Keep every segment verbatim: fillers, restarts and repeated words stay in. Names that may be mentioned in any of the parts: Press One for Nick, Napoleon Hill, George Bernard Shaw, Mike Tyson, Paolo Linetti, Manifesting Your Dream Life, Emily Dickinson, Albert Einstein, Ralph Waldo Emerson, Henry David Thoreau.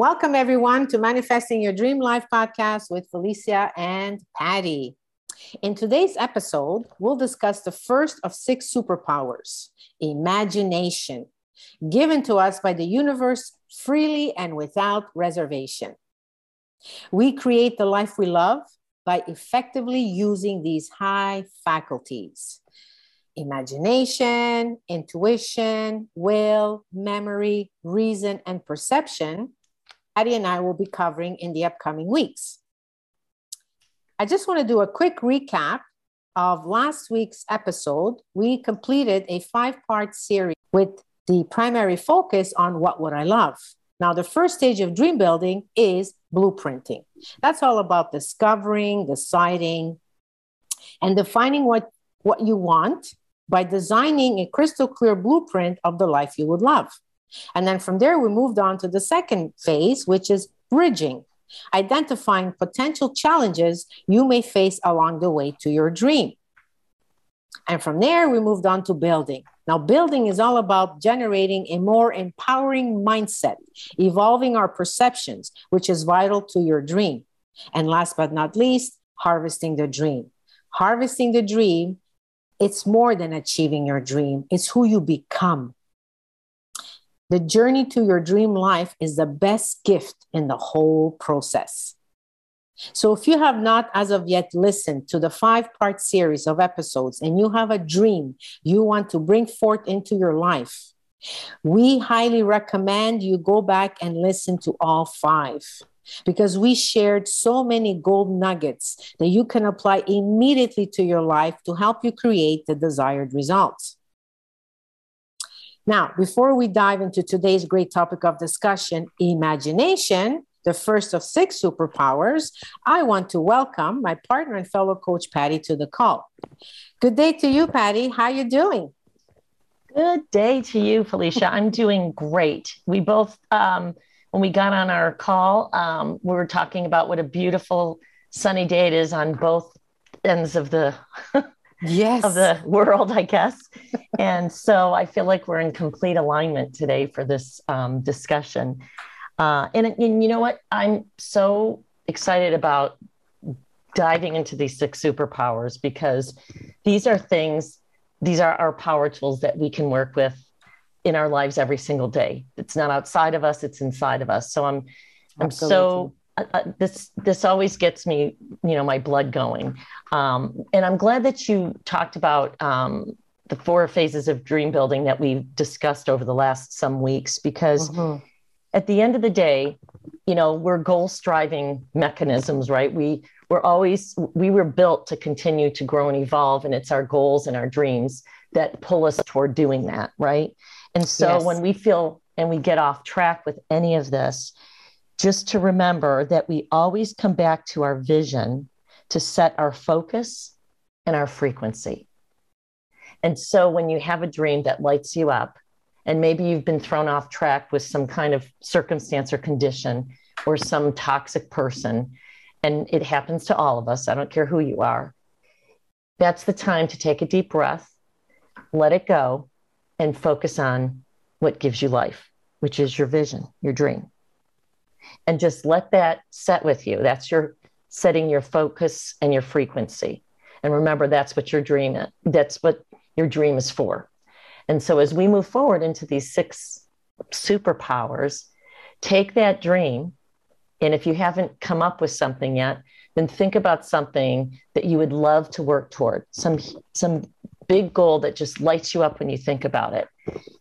Welcome, everyone, to Manifesting Your Dream Life podcast with Felicia and Patty. In today's episode, we'll discuss the first of six superpowers, imagination, given to us by the universe freely and without reservation. We create the life we love by effectively using these high faculties: imagination, intuition, will, memory, reason, and perception. Patty and I will be covering in the upcoming weeks. I just want to do a quick recap of last week's episode. We completed a five-part series with the primary focus on what would I love. Now, the first stage of dream building is blueprinting. That's all about discovering, deciding, and defining what, what you want by designing a crystal clear blueprint of the life you would love. And then from there, we moved on to the second phase, which is bridging, identifying potential challenges you may face along the way to your dream. And from there, we moved on to building. Now, building is all about generating a more empowering mindset, evolving our perceptions, which is vital to your dream. And last but not least, harvesting the dream. Harvesting the dream, it's more than achieving your dream. It's who you become. The journey to your dream life is the best gift in the whole process. So if you have not as of yet listened to the five-part series of episodes and you have a dream you want to bring forth into your life, we highly recommend you go back and listen to all five, because we shared so many gold nuggets that you can apply immediately to your life to help you create the desired results. Now, before we dive into today's great topic of discussion, imagination, the first of six superpowers, I want to welcome my partner and fellow coach, Patty, to the call. Good day to you, Patty. How are you doing? Good day to you, Felicia. I'm doing great. We both, um, when we got on our call, um, we were talking about what a beautiful sunny day it is on both ends of the Yes. of the world, I guess. And so I feel like we're in complete alignment today for this um, discussion. Uh, and, and you know what? I'm so excited about diving into these six superpowers, because these are things, these are our power tools that we can work with in our lives every single day. It's not outside of us, it's inside of us. So I'm, I'm Absolutely. so Uh, this this always gets me, you know, my blood going. Um, and I'm glad that you talked about um, the four phases of dream building that we've discussed over the last some weeks, because mm-hmm. at the end of the day, you know, we're goal striving mechanisms, right? We we're always, we were built to continue to grow and evolve. And it's our goals and our dreams that pull us toward doing that, right? And so yes. when we feel and we get off track with any of this, just to remember that we always come back to our vision to set our focus and our frequency. And so when you have a dream that lights you up, and maybe you've been thrown off track with some kind of circumstance or condition or some toxic person, and it happens to all of us, I don't care who you are, that's the time to take a deep breath, let it go, and focus on what gives you life, which is your vision, your dream. And just let that set with you. That's your setting your focus and your frequency. And remember, that's what your dream is. That's what your dream is for. And so as we move forward into these six superpowers, take that dream. And if you haven't come up with something yet, then think about something that you would love to work toward. Some, some big goal that just lights you up when you think about it.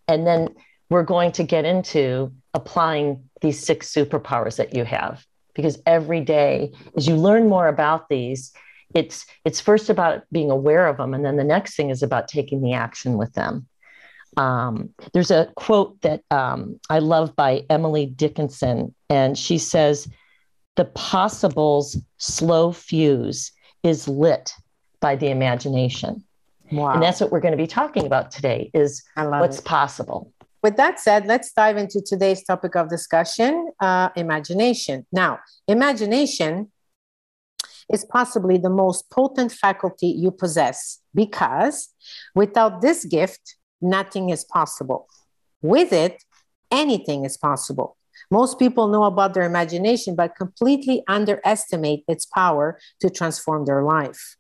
And then we're going to get into applying these six superpowers that you have, because every day as you learn more about these, it's, it's first about being aware of them. And then the next thing is about taking the action with them. Um, there's a quote that um, I love by Emily Dickinson, and she says, "The possible's slow fuse is lit by the imagination." Wow. And that's what we're going to be talking about today, is what's it. possible. With that said, let's dive into today's topic of discussion, uh, imagination. Now, imagination is possibly the most potent faculty you possess, because without this gift, nothing is possible. With it, anything is possible. Most people know about their imagination, but completely underestimate its power to transform their life.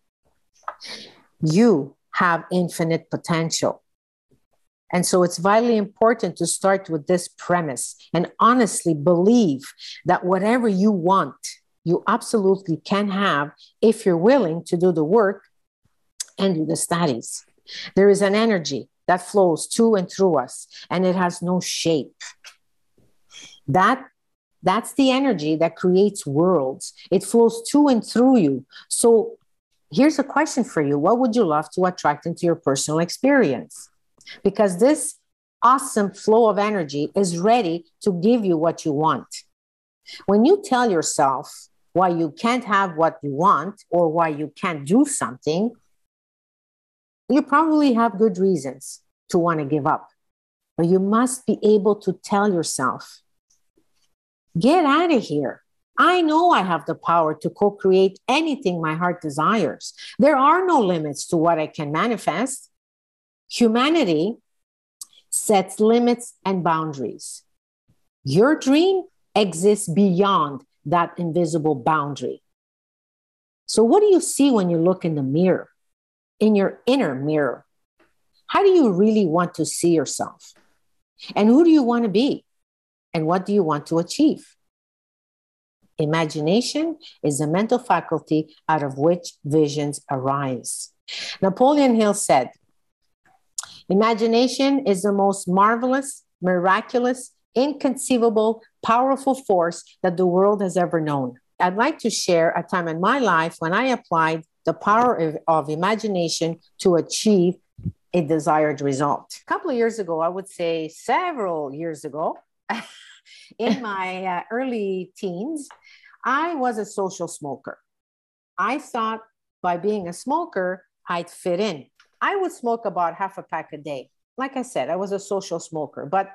You have infinite potential. And so it's vitally important to start with this premise and honestly believe that whatever you want, you absolutely can have if you're willing to do the work and do the studies. There is an energy that flows to and through us, and it has no shape. That, that's the energy that creates worlds. It flows to and through you. So here's a question for you. What would you love to attract into your personal experience? Because this awesome flow of energy is ready to give you what you want. When you tell yourself why you can't have what you want or why you can't do something, you probably have good reasons to want to give up. But you must be able to tell yourself, get out of here. I know I have the power to co-create anything my heart desires. There are no limits to what I can manifest. Humanity sets limits and boundaries. Your dream exists beyond that invisible boundary. So what do you see when you look in the mirror, in your inner mirror? How do you really want to see yourself? And who do you want to be? And what do you want to achieve? Imagination is the mental faculty out of which visions arise. Napoleon Hill said, imagination is the most marvelous, miraculous, inconceivable, powerful force that the world has ever known. I'd like to share a time in my life when I applied the power of, of imagination to achieve a desired result. A couple of years ago, I would say several years ago, in my uh, early teens, I was a social smoker. I thought by being a smoker, I'd fit in. I would smoke about half a pack a day. Like I said, I was a social smoker. But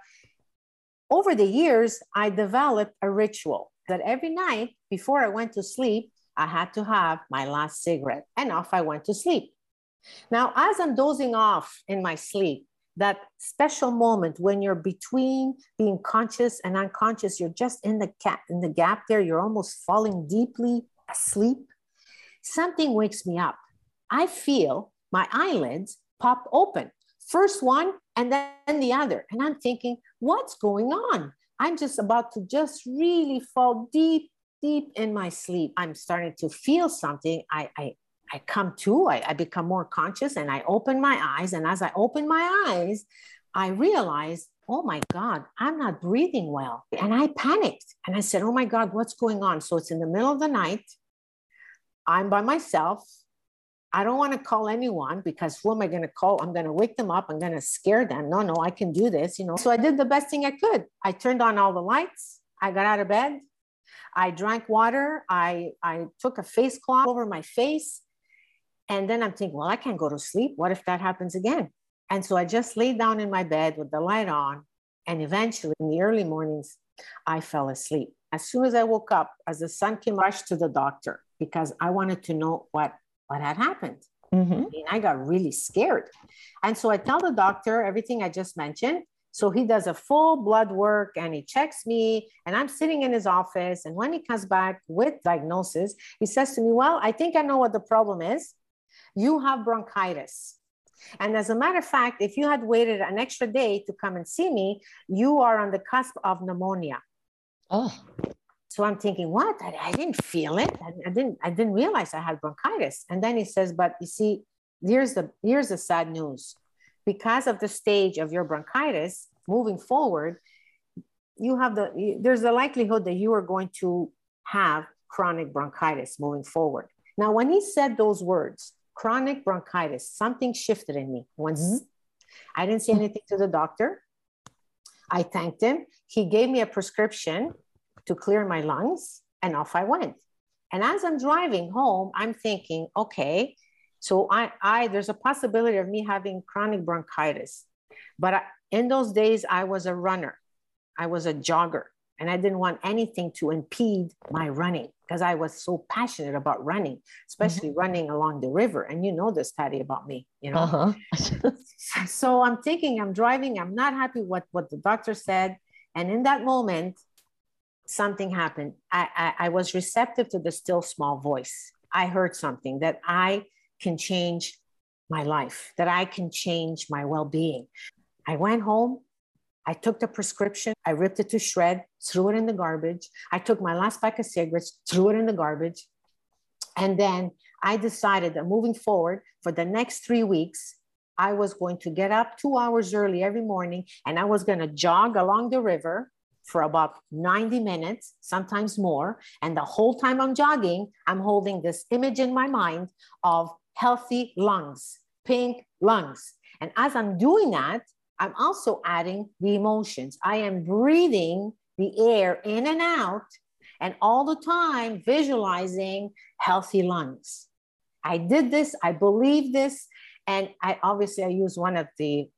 over the years, I developed a ritual that every night before I went to sleep, I had to have my last cigarette, and off I went to sleep. Now, as I'm dozing off in my sleep, that special moment when you're between being conscious and unconscious, you're just in the, gap, in the gap there, you're almost falling deeply asleep. Something wakes me up. I feel my eyelids pop open, first one and then the other. And I'm thinking, what's going on? I'm just about to just really fall deep, deep in my sleep. I'm starting to feel something. I, I, I come to, I, I become more conscious and I open my eyes. And as I open my eyes, I realize, oh my God, I'm not breathing well. And I panicked and I said, oh my God, what's going on? So it's in the middle of the night. I'm by myself. I don't want to call anyone because who am I going to call? I'm going to wake them up. I'm going to scare them. No, no, I can do this, you know. So I did the best thing I could. I turned on all the lights. I got out of bed. I drank water. I, I took a face cloth over my face. And then I'm thinking, well, I can't go to sleep. What if that happens again? And so I just laid down in my bed with the light on. And eventually in the early mornings, I fell asleep. As soon as I woke up, as the sun came, I rushed to the doctor because I wanted to know what What had happened. Mm-hmm. I mean, I got really scared. And so I tell the doctor everything I just mentioned. So he does a full blood work and he checks me and I'm sitting in his office. And when he comes back with diagnosis, he says to me, well, I think I know what the problem is. You have bronchitis. And as a matter of fact, if you had waited an extra day to come and see me, you are on the cusp of pneumonia. Oh. So I'm thinking, what? I, I didn't feel it. I, I didn't. I didn't realize I had bronchitis. And then he says, "But you see, here's the here's the sad news. Because of the stage of your bronchitis, moving forward, you have the there's the likelihood that you are going to have chronic bronchitis moving forward." Now, when he said those words, chronic bronchitis, something shifted in me. Once, I didn't say anything to the doctor. I thanked him. He gave me a prescription to clear my lungs, and off I went. And as I'm driving home, I'm thinking, okay, so I, I there's a possibility of me having chronic bronchitis. But I, in those days, I was a runner. I was a jogger, and I didn't want anything to impede my running because I was so passionate about running, especially mm-hmm. running along the river. And you know this, Patty, about me, you know? Uh-huh. So I'm thinking, I'm driving, I'm not happy with what the doctor said. And in that moment, something happened. I, I, I was receptive to the still small voice. I heard something that I can change my life, that I can change my well-being. I went home. I took the prescription. I ripped it to shred, threw it in the garbage. I took my last pack of cigarettes, threw it in the garbage. And then I decided that moving forward for the next three weeks, I was going to get up two hours early every morning, and I was going to jog along the river for about ninety minutes, sometimes more. And the whole time I'm jogging, I'm holding this image in my mind of healthy lungs, pink lungs. And as I'm doing that, I'm also adding the emotions. I am breathing the air in and out, and all the time visualizing healthy lungs. I did this, I believe this. And I obviously I use one of the,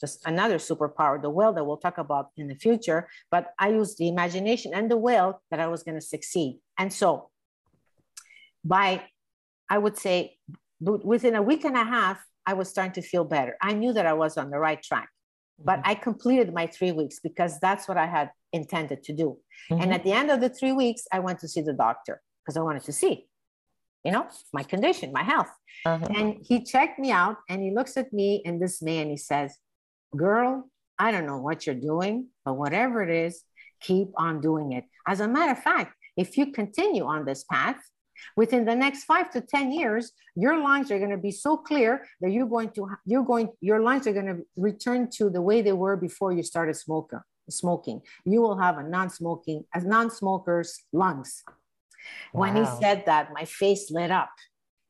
just another superpower, the will, that we'll talk about in the future, but I used the imagination and the will that I was going to succeed. And so by, I would say within a week and a half, I was starting to feel better. I knew that I was on the right track, but mm-hmm. I completed my three weeks because that's what I had intended to do. Mm-hmm. And at the end of the three weeks, I went to see the doctor because I wanted to see, you know, my condition, my health. Uh-huh. And he checked me out and he looks at me in dismay and he says, girl, I don't know what you're doing, but whatever it is, keep on doing it. As a matter of fact, if you continue on this path, within the next five to ten years, your lungs are going to be so clear that you're going to, you're going, your lungs are going to return to the way they were before you started smoking, smoking. You will have a non-smoking, a non-smoker's lungs. Wow. When he said that, my face lit up.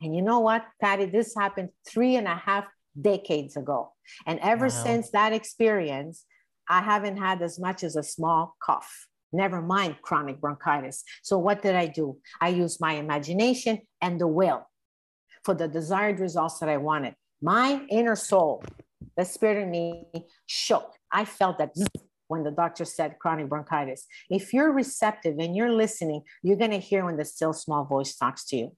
And you know what, Patty, this happened three and a half decades ago. And ever wow. since that experience, I haven't had as much as a small cough, never mind chronic bronchitis. So what did I do? I used my imagination and the will for the desired results that I wanted. My inner soul, the spirit in me, shook. I felt that when the doctor said chronic bronchitis. If you're receptive and you're listening, you're going to hear when the still small voice talks to you.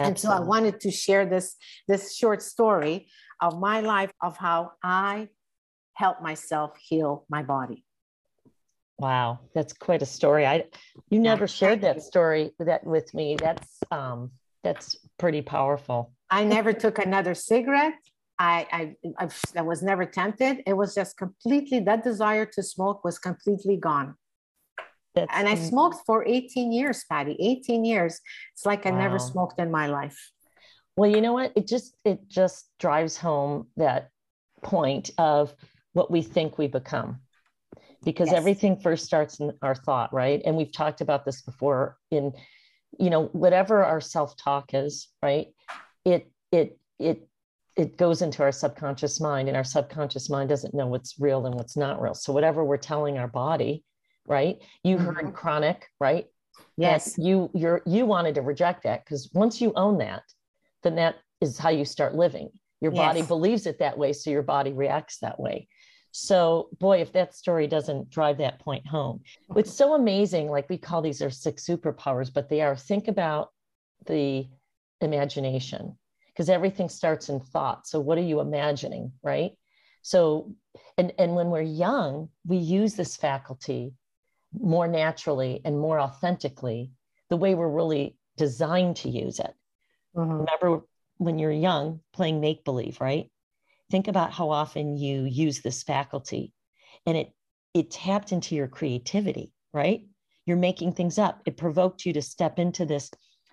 Excellent. And so I wanted to share this, this short story of my life, of how I helped myself heal my body. Wow. That's quite a story. I, you never shared that story that with me. That's, um, that's pretty powerful. I never took another cigarette. I, I, I, I was never tempted. It was just completely, that desire to smoke was completely gone. That's and I smoked for eighteen years, Patty, eighteen years. It's like wow. I never smoked in my life. Well, you know what? It just, it just drives home that point of what we think we become. Because yes. everything first starts in our thought, right? And we've talked about this before in, you know, whatever our self-talk is, right? It, it, it, it goes into our subconscious mind, and our subconscious mind doesn't know what's real and what's not real. So whatever we're telling our body, right? You mm-hmm. heard chronic, right? Yes. That you, you're, you wanted to reject that because once you own that, then that is how you start living. Your yes. body believes it that way. So your body reacts that way. So boy, if that story doesn't drive that point home, it's so amazing. Like we call these our six superpowers, but they are, think about the imagination, because everything starts in thought. So what are you imagining? Right. So, and, and when we're young, we use this faculty more naturally and more authentically, the way we're really designed to use it. Mm-hmm. Remember when you're young playing make-believe, right? Think about how often you use this faculty, and it, it tapped into your creativity, right? You're making things up. It provoked you to step into this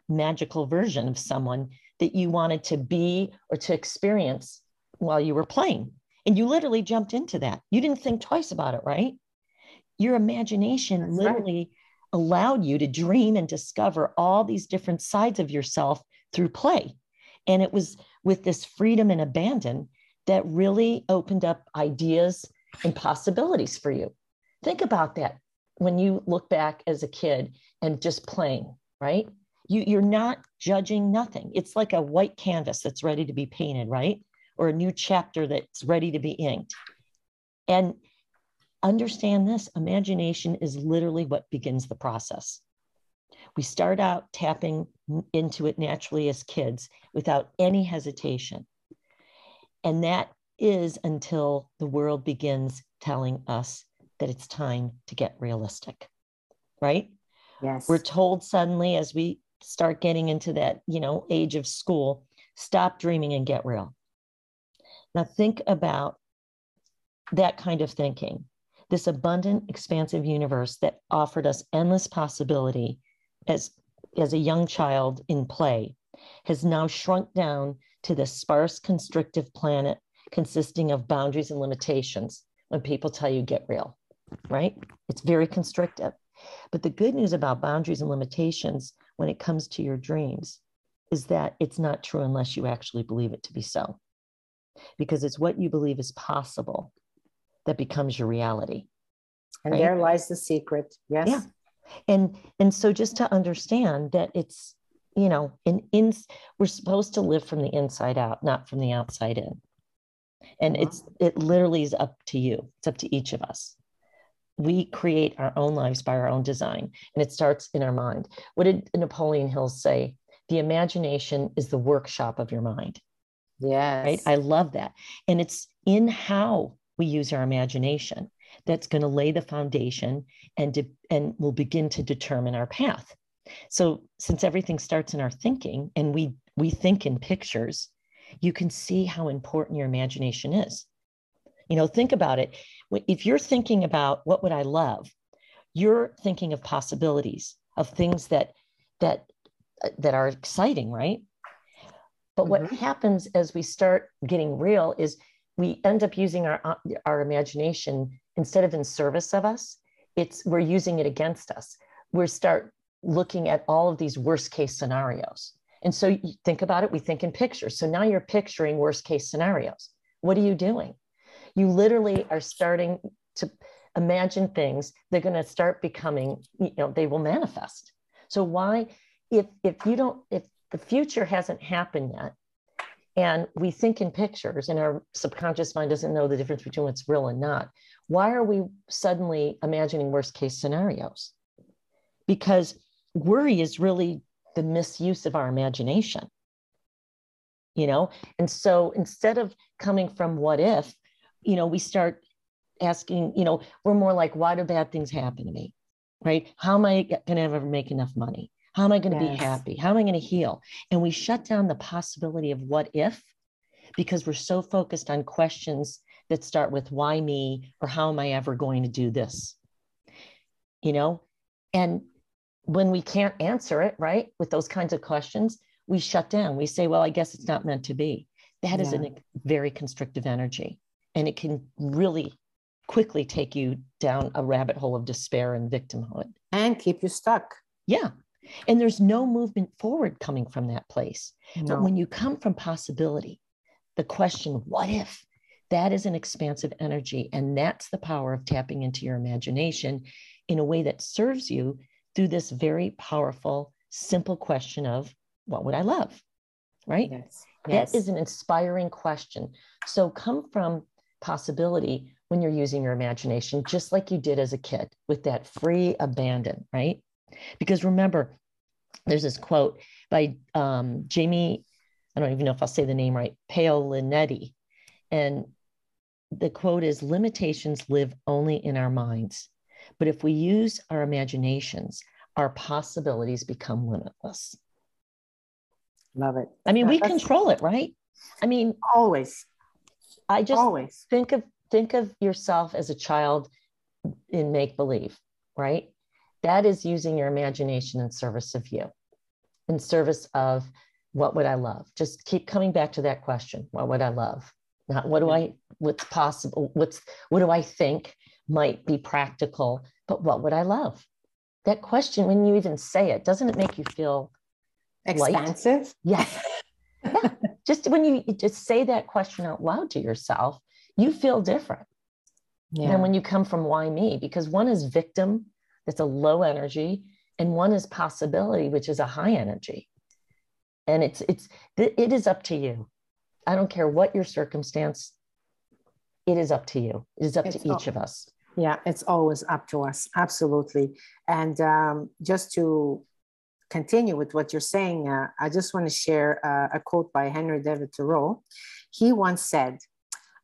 magical version of someone that you wanted to be or to experience while you were playing. And you literally jumped into that. You didn't think twice about it, right? Your imagination That's literally right. allowed you to dream and discover all these different sides of yourself through play. And it was with this freedom and abandon that really opened up ideas and possibilities for you. Think about that when you look back as a kid and just playing, right? You, you're not judging nothing. It's like a white canvas that's ready to be painted, right? Or a new chapter that's ready to be inked. And understand this, imagination is literally what begins the process. We start out tapping into it naturally as kids without any hesitation. And that is until the world begins telling us that it's time to get realistic, right? Yes. We're told suddenly as we start getting into that, you know, age of school, stop dreaming and get real. Now think about that kind of thinking, this abundant, expansive universe that offered us endless possibility as, as a young child in play has now shrunk down to this sparse, constrictive planet consisting of boundaries and limitations. When people tell you get real, right? It's very constrictive. But the good news about boundaries and limitations when it comes to your dreams is that it's not true unless you actually believe it to be so. Because it's what you believe is possible that becomes your reality. And right? There lies the secret. Yes. Yeah. And, and so just to understand that it's, you know, an in, we're supposed to live from the inside out, not from the outside in. And it's, it literally is up to you. It's up to each of us. We create our own lives by our own design. And it starts in our mind. What did Napoleon Hill say? The imagination is the workshop of your mind. Yes. Right? I love that. And it's in how we use our imagination that's going to lay the foundation and, de- and will begin to determine our path. So since everything starts in our thinking and we, we think in pictures, you can see how important your imagination is. You know, think about it. If you're thinking about what would I love, you're thinking of possibilities, of things that that that are exciting, right? But mm-hmm. what happens as we start getting real is we end up using our our imagination instead of in service of us. It's we're using it against us. We start looking at all of these worst case scenarios. And so you think about it, we think in pictures. So now you're picturing worst case scenarios. What are you doing? You literally are starting to imagine things. They're going to start becoming, you know, they will manifest. So why, if if you don't, if the future hasn't happened yet, and we think in pictures and our subconscious mind doesn't know the difference between what's real and not, why are we suddenly imagining worst case scenarios? Because worry is really the misuse of our imagination, you know? And so instead of coming from what if, you know, we start asking, you know, we're more like, why do bad things happen to me, right? How am I going to ever make enough money? How am I going to yes. be happy? How am I going to heal? And we shut down the possibility of what if, because we're so focused on questions that start with why me, or how am I ever going to do this? You know, and when we can't answer it, right, with those kinds of questions, we shut down. We say, well, I guess it's not meant to be. That yeah. is a very constrictive energy. And it can really quickly take you down a rabbit hole of despair and victimhood. And keep you stuck. Yeah. And there's no movement forward coming from that place. No. But when you come from possibility, the question, what if? That is an expansive energy. And that's the power of tapping into your imagination in a way that serves you through this very powerful, simple question of what would I love, right? Yes. Yes. That is an inspiring question. So come from possibility when you're using your imagination, just like you did as a kid with that free abandon, right? Because remember, there's this quote by um, Jamie, I don't even know if I'll say the name right, Paolo Linetti. And the quote is, limitations live only in our minds. But if we use our imaginations, our possibilities become limitless. Love it. I mean, we That's control it, right? I mean, always. I just always think of think of yourself as a child in make-believe, right? That is using your imagination in service of you, in service of what would I love? Just keep coming back to that question. What would I love? Not what do I, what's possible, what's what do I think might be practical, but what would I love? That question, when you even say it, doesn't it make you feel expansive? Yes. Yeah. Just when you just say that question out loud to yourself, you feel different. Yeah. Than when you come from why me, because one is victim, that's a low energy, and one is possibility, which is a high energy. And it's it's it is up to you. I don't care what your circumstance. It is up to you. It is up it's to each all- of us. Yeah, it's always up to us. Absolutely. And um, just to continue with what you're saying, uh, I just want to share uh, a quote by Henry David Thoreau. He once said,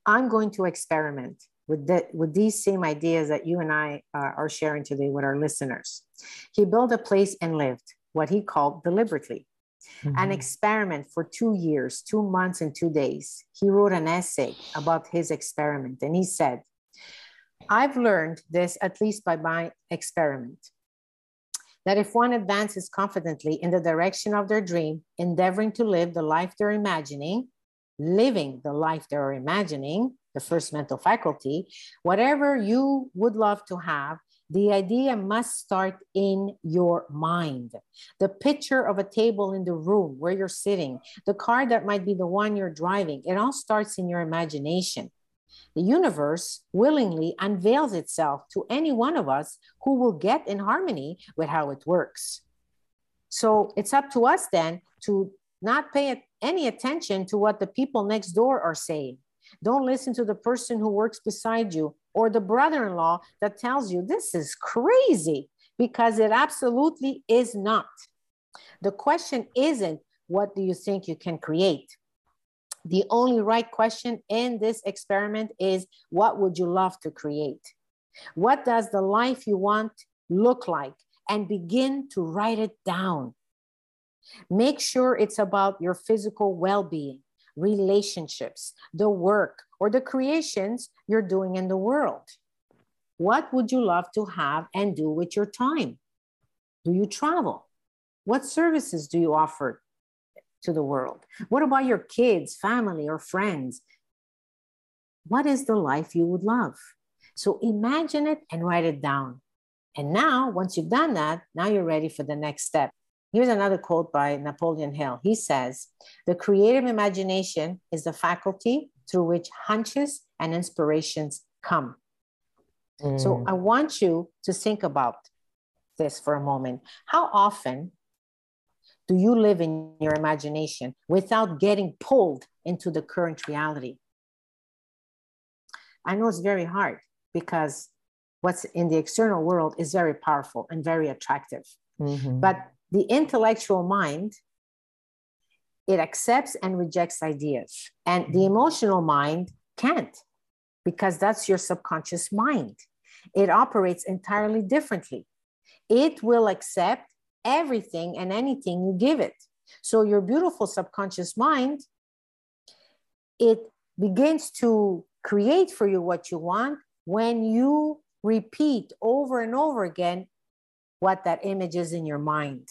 I'm going to experiment with, the, with these same ideas that you and I uh, are sharing today with our listeners. He built a place and lived what he called deliberately, mm-hmm. an experiment for two years, two months and two days. He wrote an essay about his experiment, and he said, I've learned this, at least by my experiment, that if one advances confidently in the direction of their dream, endeavoring to live the life they're imagining, living the life they're imagining, the first mental faculty, whatever you would love to have, the idea must start in your mind. The picture of a table in the room where you're sitting, the car that might be the one you're driving, it all starts in your imagination. The universe willingly unveils itself to any one of us who will get in harmony with how it works. So it's up to us then to not pay any attention to what the people next door are saying. Don't listen to the person who works beside you or the brother-in-law that tells you this is crazy, because it absolutely is not. The question isn't, what do you think you can create? The only right question in this experiment is, what would you love to create? What does the life you want look like? And begin to write it down. Make sure it's about your physical well-being, relationships, the work, or the creations you're doing in the world. What would you love to have and do with your time? Do you travel? What services do you offer to the world? What about your kids, family, or friends? What is the life you would love? So imagine it and write it down. And now, once you've done that, now you're ready for the next step. Here's another quote by Napoleon Hill. He says, the creative imagination is the faculty through which hunches and inspirations come. Mm. So I want you to think about this for a moment. How often do you live in your imagination without getting pulled into the current reality? I know it's very hard, because what's in the external world is very powerful and very attractive. Mm-hmm. But the intellectual mind, it accepts and rejects ideas. And mm-hmm. the emotional mind can't, because that's your subconscious mind. It operates entirely differently. It will accept everything and anything you give it. So your beautiful subconscious mind, it begins to create for you what you want when you repeat over and over again what that image is in your mind.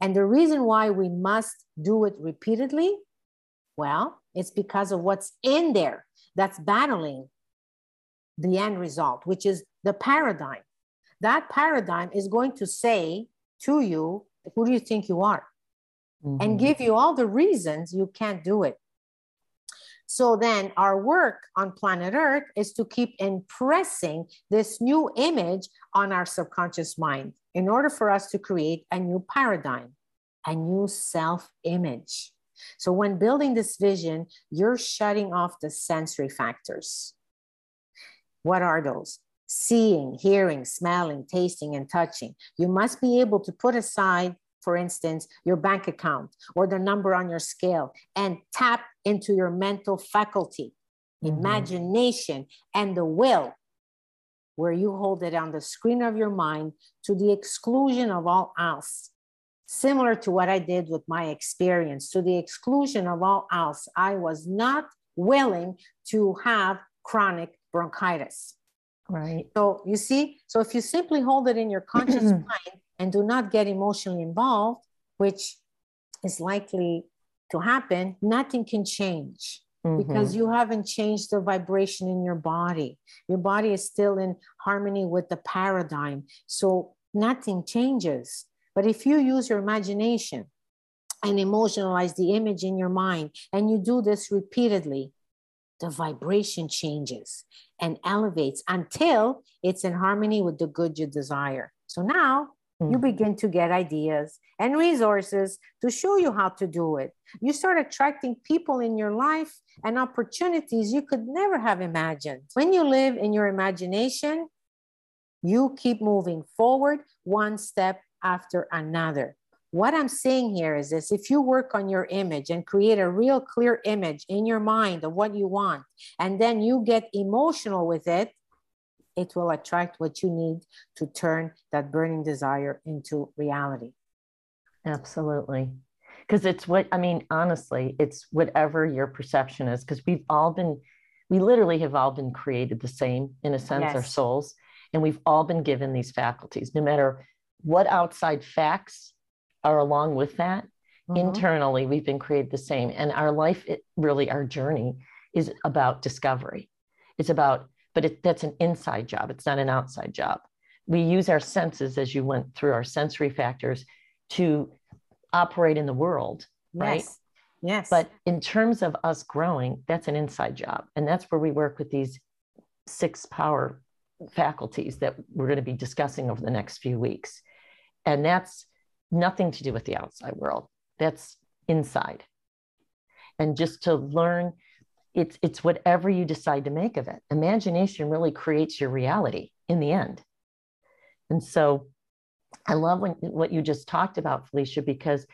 And the reason why we must do it repeatedly, well, it's because of what's in there that's battling the end result, which is the paradigm. That paradigm is going to say to you, who do you think you are? Mm-hmm. And give you all the reasons you can't do it. So then our work on planet Earth is to keep impressing this new image on our subconscious mind in order for us to create a new paradigm, a new self-image. So when building this vision, you're shutting off the sensory factors. What are those? Seeing, hearing, smelling, tasting, and touching. You must be able to put aside, for instance, your bank account or the number on your scale, and tap into your mental faculty, mm-hmm. imagination, and the will, where you hold it on the screen of your mind to the exclusion of all else. Similar to what I did with my experience, to the exclusion of all else, I was not willing to have chronic bronchitis. Right. So you see, so if you simply hold it in your conscious mind and do not get emotionally involved, which is likely to happen, nothing can change mm-hmm. because you haven't changed the vibration in your body. Your body is still in harmony with the paradigm. So nothing changes. But if you use your imagination and emotionalize the image in your mind, and you do this repeatedly, the vibration changes and elevates until it's in harmony with the good you desire. So now mm. you begin to get ideas and resources to show you how to do it. You start attracting people in your life and opportunities you could never have imagined. When you live in your imagination, you keep moving forward one step after another. What I'm saying here is this: if you work on your image and create a real clear image in your mind of what you want, and then you get emotional with it, it will attract what you need to turn that burning desire into reality. Absolutely. Because it's what, I mean, honestly, it's whatever your perception is, because we've all been, we literally have all been created the same, in a sense, yes. Our souls. And we've all been given these faculties, no matter what outside facts are along with that. Mm-hmm. Internally, we've been created the same. And our life, it really, our journey is about discovery. It's about, but it, that's an inside job. It's not an outside job. We use our senses, as you went through, our sensory factors to operate in the world, yes. Right? Yes. But in terms of us growing, that's an inside job. And that's where we work with these six power faculties that we're going to be discussing over the next few weeks. And that's nothing to do with the outside world. That's inside. And just to learn, it's, it's whatever you decide to make of it. Imagination really creates your reality in the end. And so I love when, what you just talked about, Felicia, because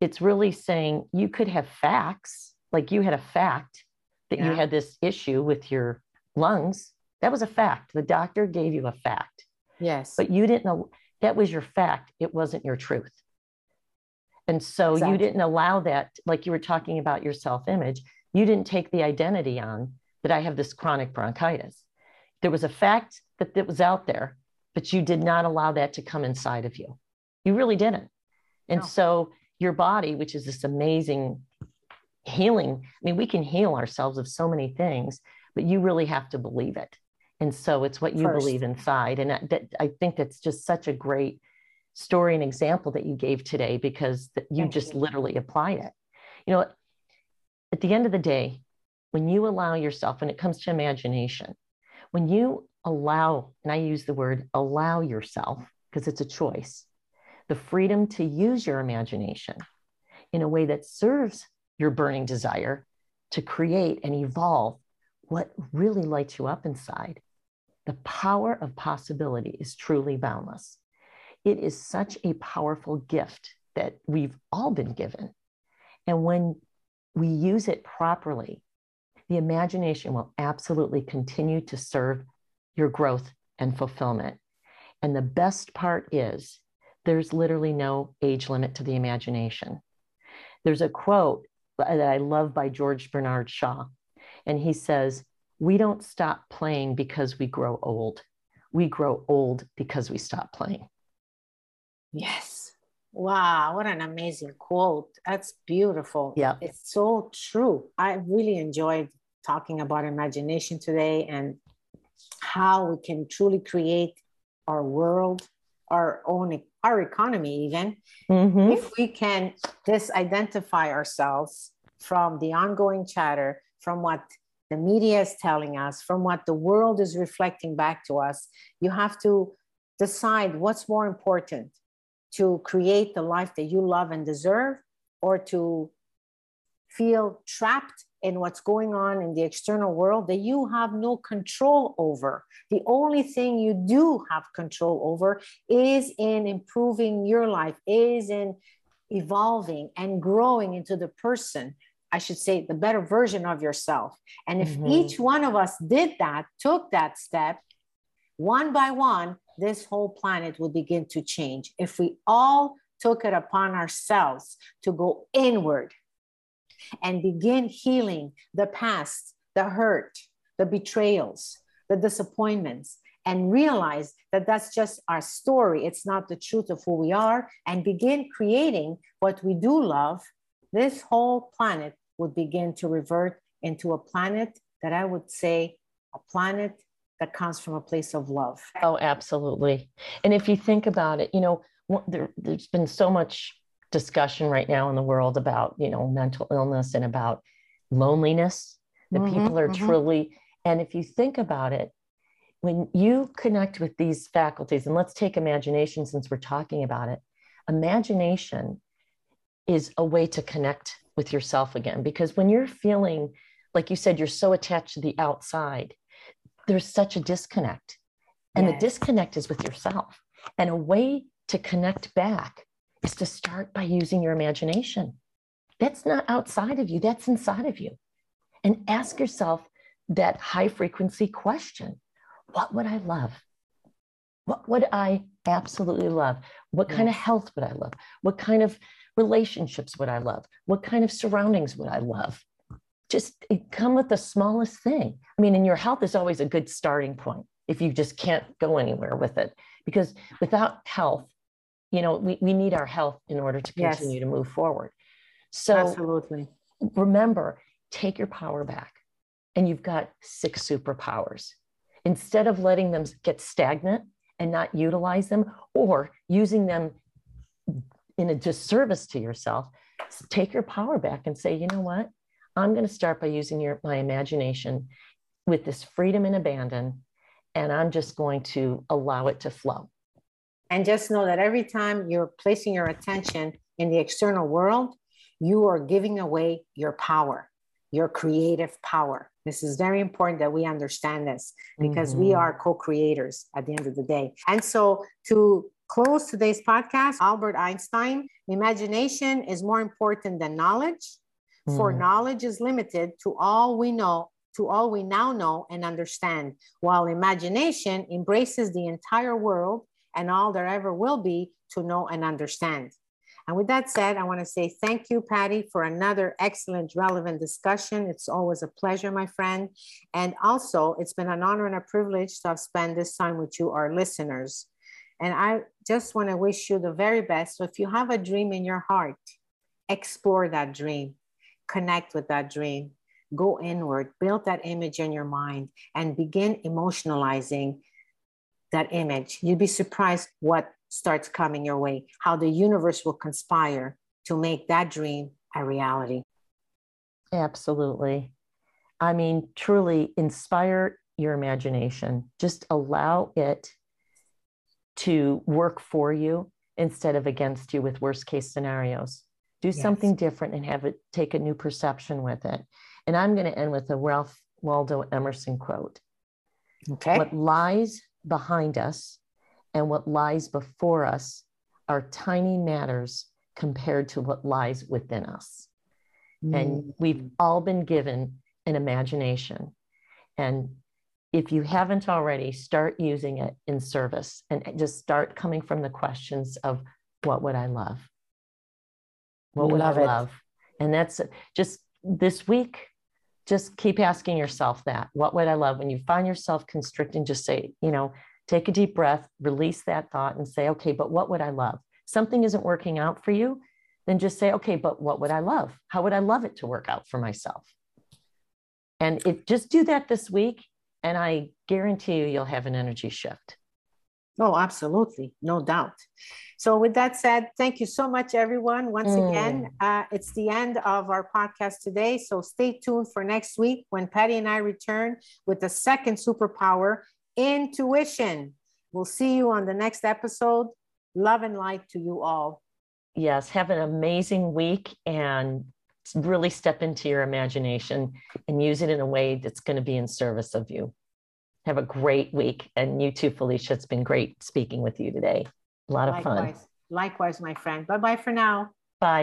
it's really saying you could have facts, like you had a fact that yeah. you had this issue with your lungs. That was a fact. The doctor gave you a fact. Yes. But you didn't know that was your fact. It wasn't your truth. And so exactly. You didn't allow that, like you were talking about your self-image. You didn't take the identity on that I have this chronic bronchitis. There was a fact that, that was out there, but you did not allow that to come inside of you. You really didn't. And no. So your body, which is this amazing healing, I mean, we can heal ourselves of so many things, but you really have to believe it. And so it's what you First. believe inside. And I, that, I think that's just such a great story and example that you gave today, because that you Thank just you. literally applied it. You know, at the end of the day, when you allow yourself, when it comes to imagination, when you allow, and I use the word allow yourself, because it's a choice, the freedom to use your imagination in a way that serves your burning desire to create and evolve what really lights you up inside. The power of possibility is truly boundless. It is such a powerful gift that we've all been given. And when we use it properly, the imagination will absolutely continue to serve your growth and fulfillment. And the best part is there's literally no age limit to the imagination. There's a quote that I love by George Bernard Shaw. And he says, we don't stop playing because we grow old. We grow old because we stop playing. Yes. Wow. What an amazing quote. That's beautiful. Yeah. It's so true. I really enjoyed talking about imagination today and how we can truly create our world, our own, our economy even, mm-hmm. if we can disidentify ourselves from the ongoing chatter, from what the media is telling us, from what the world is reflecting back to us. You have to decide what's more important: to create the life that you love and deserve, or to feel trapped in what's going on in the external world that you have no control over. The only thing you do have control over is in improving your life, is in evolving and growing into the person, I should say, the better version of yourself. And if mm-hmm. each one of us did that, took that step, one by one, this whole planet will begin to change. If we all took it upon ourselves to go inward and begin healing the past, the hurt, the betrayals, the disappointments, and realize that that's just our story. It's not the truth of who we are, and begin creating what we do love, this whole planet would begin to revert into a planet that I would say a planet that comes from a place of love. Oh, absolutely. And if you think about it, you know, there, there's been so much discussion right now in the world about, you know, mental illness and about loneliness, that mm-hmm, people are mm-hmm. truly, and if you think about it, when you connect with these faculties, and let's take imagination since we're talking about it, imagination is a way to connect with yourself again. Because when you're feeling, like you said, you're so attached to the outside, there's such a disconnect. And yes. the disconnect is with yourself. And a way to connect back is to start by using your imagination. That's not outside of you, that's inside of you. And ask yourself that high frequency question. What would I love? What would I absolutely love? What kind of health would I love? What kind of relationships would I love? What kind of surroundings would I love? Just come with the smallest thing. I mean, and your health is always a good starting point if you just can't go anywhere with it. Because without health, you know, we, we need our health in order to continue yes. to move forward. So absolutely. Remember, take your power back. And you've got six superpowers. Instead of letting them get stagnant and not utilize them or using them in a disservice to yourself, take your power back and say, you know what? I'm going to start by using your, my imagination with this freedom and abandon, and I'm just going to allow it to flow. And just know that every time you're placing your attention in the external world, you are giving away your power, your creative power. This is very important that we understand this, because mm-hmm. we are co-creators at the end of the day. And so to close today's podcast, Albert Einstein, imagination is more important than knowledge, mm. for knowledge is limited to all we know, to all we now know and understand, while imagination embraces the entire world and all there ever will be to know and understand. And with that said, I want to say thank you, Patty, for another excellent, relevant discussion. It's always a pleasure, my friend. And also, it's been an honor and a privilege to have spent this time with you, our listeners. And I just want to wish you the very best. So if you have a dream in your heart, explore that dream, connect with that dream, go inward, build that image in your mind, and begin emotionalizing that image. You'd be surprised what starts coming your way, how the universe will conspire to make that dream a reality. Absolutely. I mean, truly inspire your imagination. Just allow it to work for you instead of against you with worst case scenarios. Do yes. something different and have it take a new perception with it. And I'm going to end with a Ralph Waldo Emerson quote. Okay. What lies behind us and what lies before us are tiny matters compared to what lies within us. Mm. And we've all been given an imagination. And if you haven't already, start using it in service and just start coming from the questions of what would I love? What would love I love? It. And that's just this week, just keep asking yourself that. What would I love? When you find yourself constricting, just say, you know, take a deep breath, release that thought and say, okay, but what would I love? Something isn't working out for you, then just say, okay, but what would I love? How would I love it to work out for myself? And if just do that this week, and I guarantee you, you'll have an energy shift. Oh, absolutely. No doubt. So with that said, thank you so much, everyone. Once mm. again, uh, it's the end of our podcast today. So stay tuned for next week when Patty and I return with the second superpower, intuition. We'll see you on the next episode. Love and light to you all. Yes. Have an amazing week and really step into your imagination and use it in a way that's going to be in service of you. Have a great week. And you too, Felicia, it's been great speaking with you today. A lot of fun. Likewise, my friend. Bye-bye for now. Bye.